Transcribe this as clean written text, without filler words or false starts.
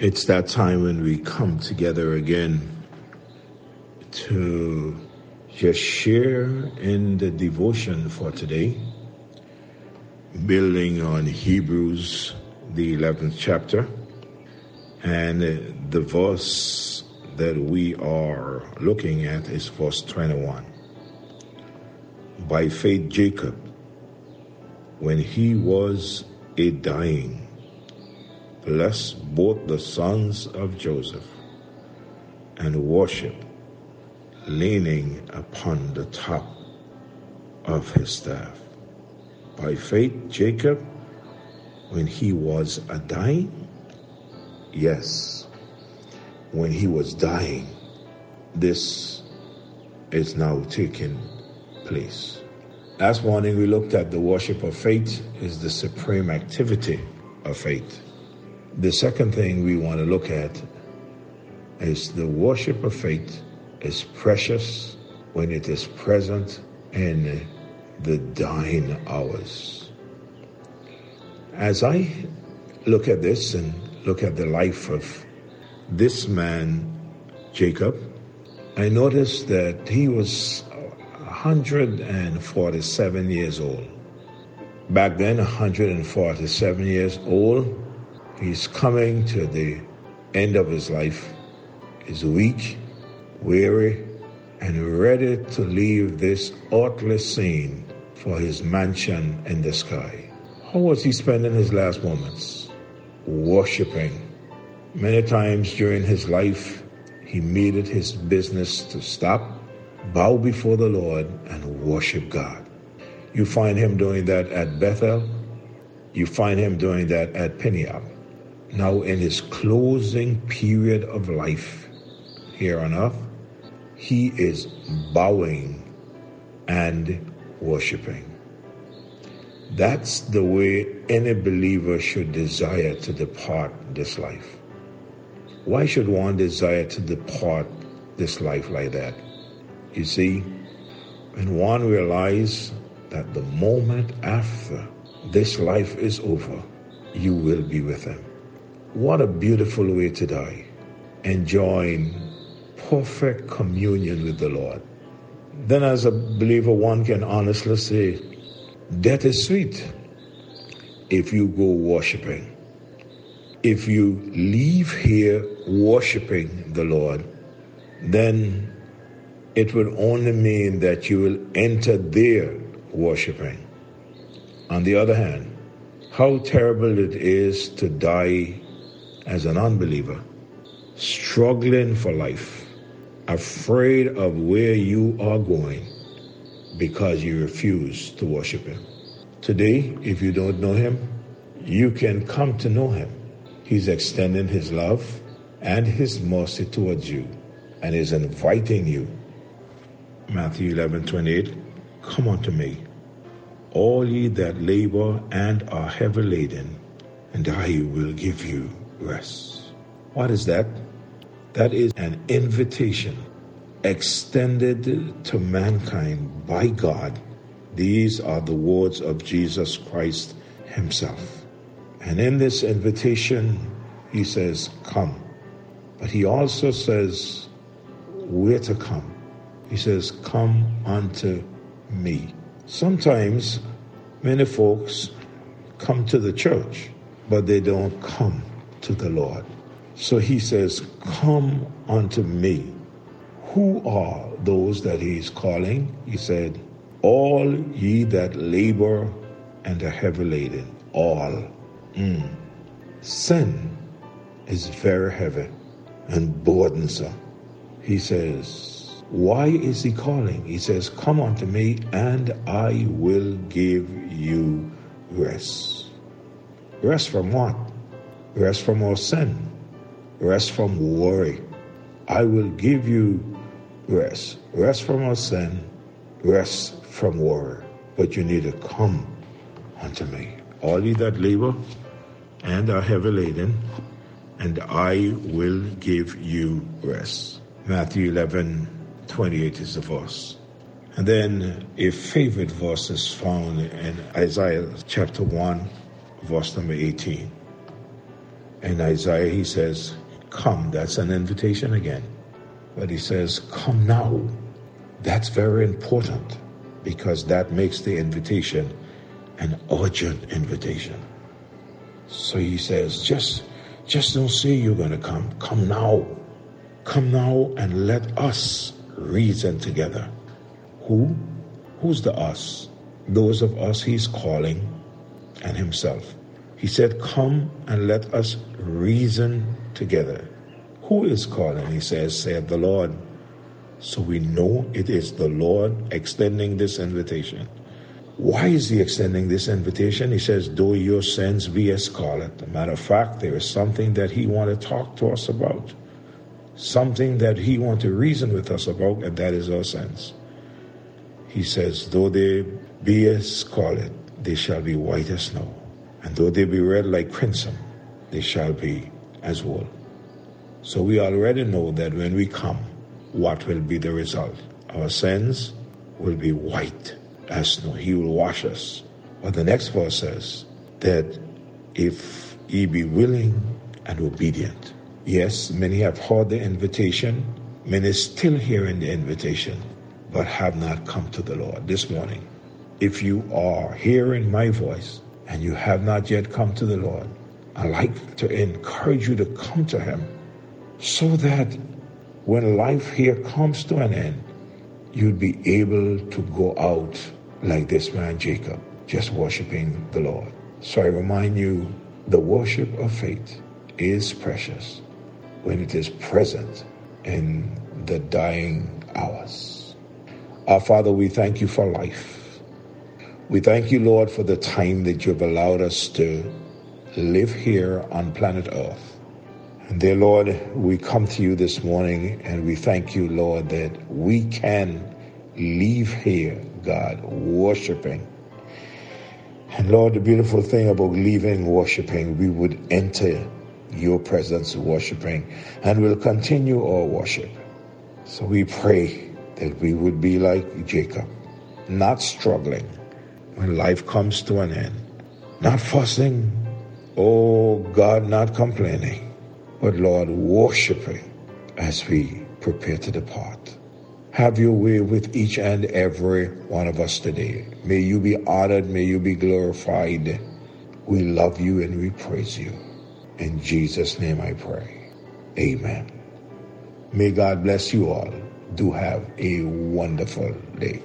It's that time when we come together again to just share in the devotion for today, building on Hebrews, the 11th chapter, and the verse that we are looking at is verse 21. By faith Jacob, when he was a dying, bless both the sons of Joseph and worship, leaning upon the top of his staff. By faith, Jacob, when he was a dying, yes, when he was dying, this is now taking place. Last morning we looked at the worship of faith is the supreme activity of faith. The second thing we want to look at is the worship of faith is precious when it is present in the dying hours. As I look at this and look at the life of this man, Jacob, I noticed that he was 147 years old. Back then, 147 years old, he's coming to the end of his life. He's weak, weary, and ready to leave this earthly scene for his mansion in the sky. How was he spending his last moments? Worshipping. Many times during his life, he made it his business to stop, bow before the Lord, and worship God. You find him doing that at Bethel. You find him doing that at Peniel. Now in his closing period of life here on earth, he is bowing and worshiping. That's the way any believer should desire to depart this life. Why should one desire to depart this life like that? You see, when one realizes that the moment after this life is over, you will be with him. What a beautiful way to die, enjoying perfect communion with the Lord. Then as a believer, one can honestly say, death is sweet if you go worshiping. If you leave here worshiping the Lord, then it would only mean that you will enter there worshiping. On the other hand, how terrible it is to die as an unbeliever, struggling for life, afraid of where you are going because you refuse to worship him. Today, if you don't know him, you can come to know him. He's extending his love and his mercy towards you and is inviting you. Matthew 11:28, come unto me, all ye that labor and are heavy laden, and I will give you rest. What is that? That is an invitation extended to mankind by God. These are the words of Jesus Christ himself. And in this invitation, he says, come. But he also says, where to come? He says, come unto me. Sometimes many folks come to the church, but they don't come to the Lord. So he says, come unto me. Who are those that he is calling? He said, all ye that labor and are heavy laden. All. Sin is very heavy and burdensome. He says, why is he calling? He says, come unto me and I will give you rest. Rest from what? Rest from all sin. Rest from worry. I will give you rest. Rest from all sin. Rest from worry. But you need to come unto me. All ye that labor and are heavy laden, and I will give you rest. Matthew 11:28 is the verse. And then a favorite verse is found in Isaiah chapter 1, verse number 18. In Isaiah, he says, come. That's an invitation again. But he says, come now. That's very important, because that makes the invitation an urgent invitation. So he says, just don't say you're going to come. Come now. Come now and let us reason together. Who? Who's the us? Those of us he's calling and himself. He said, come and let us reason together. Who is calling? He says, saith the Lord. So we know it is the Lord extending this invitation. Why is he extending this invitation? He says, though your sins be as scarlet. As a matter of fact, there is something that he wants to talk to us about. Something that he wants to reason with us about, and that is our sins. He says, though they be as scarlet, they shall be white as snow. And though they be red like crimson, they shall be as wool. So we already know that when we come, what will be the result? Our sins will be white as snow. He will wash us. But the next verse says that if ye be willing and obedient. Yes, many have heard the invitation. Many still hearing the invitation, but have not come to the Lord. This morning, if you are hearing my voice and you have not yet come to the Lord, I'd like to encourage you to come to him, so that when life here comes to an end, you'd be able to go out like this man Jacob, just worshiping the Lord. So I remind you, the worship of faith is precious when it is present in the dying hours. Our Father, we thank you for life. We thank you, Lord, for the time that you've allowed us to live here on planet Earth. And dear Lord, we come to you this morning and we thank you, Lord, that we can leave here, God, worshiping. And Lord, the beautiful thing about leaving worshiping, we would enter your presence worshiping, and we'll continue our worship. So we pray that we would be like Jacob, not struggling when life comes to an end, not fussing, oh God, not complaining, but Lord, worshiping as we prepare to depart. Have your way with each and every one of us today. May you be honored. May you be glorified. We love you and we praise you. In Jesus' name I pray. Amen. May God bless you all. Do have a wonderful day.